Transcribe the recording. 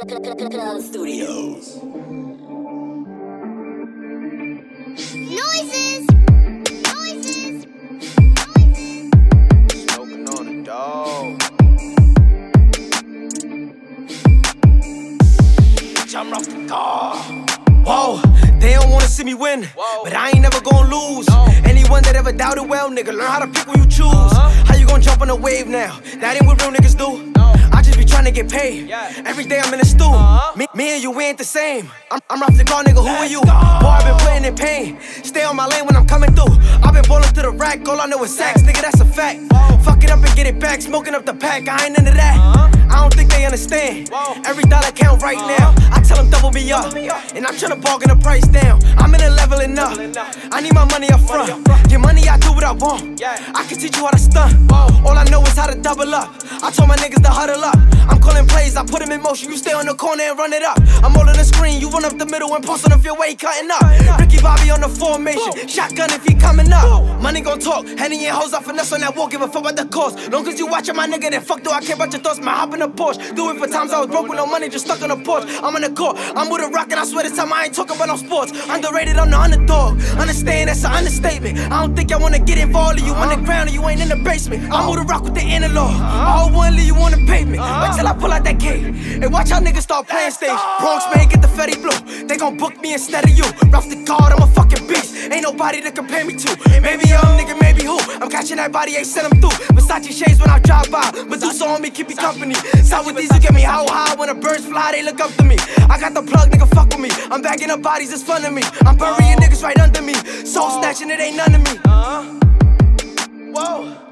Studios. Noises! Noises! Noises! Smoking on a dog. Bitch, I'm Ralph da God. Whoa, they don't wanna see me win, whoa, but I ain't never gonna lose. No. Anyone that ever doubted, well, nigga, learn how to pick when you choose. How you gonna jump on a wave now? That ain't what real niggas do. No. I just be trying to get paid. Yeah. Every day I'm in the stew. Me and you ain't the same. I'm Ralph da God, nigga. Who Let's are you? Go. Boy, I've been playing in pain. Stay on my lane when I'm coming through. I've been ballin' to the rack. All I know is sacks, nigga. That's a fact. Whoa. Fuck it up and get it back. Smoking up the pack. I ain't into that. I don't think they understand. Whoa. Every dollar count right now. I tell them double me up, and I'm tryna bargain the price down. I'm in a leveling up. I need my money up front. Get money, I do what I want. I can teach you how to stunt. All I know is how to double up. I told my niggas to huddle up. I'm calling plays, I put them in motion. You stay on the corner and run it up. I'm all on the screen, you run up the middle and post on if your way cutting up. Ricky Bobby on the formation, shotgun if he coming up. Money gon' talk, Henny and hoes off finesse on that wall. Give a fuck about the cost. Long as you watching my nigga, then fuck though I care about your thoughts. My hop in the Porsche, do it for times I was broke with no money, just stuck on the porch. I'm in the court, I'm with a rock and I swear this time I ain't talking about no sports. Underrated, I'm the underdog. Understand that's an understatement. I don't think I wanna get involved. You on the ground and you ain't in the basement. I'm with a rock with the analog. I hold one leave you on the pavement. Wait till I pull out that gate and watch how niggas start playing stage. Bronx man, get the Fetty Blue. They gon' book me instead of you. Ralph da God, I'm a fucking beast. Ain't nobody to compare me to. Maybe young nigga, maybe who? I'm catching that body, ain't sent him through. Versace shades when I drive by. Medusa on me, keep me company. South with these, you get me how high. When the birds fly, they look up to me. I got the plug, nigga, fuck with me. I'm bagging up bodies, it's fun to me. I'm burying niggas right under me. Soul snatching, it ain't none to me. Whoa.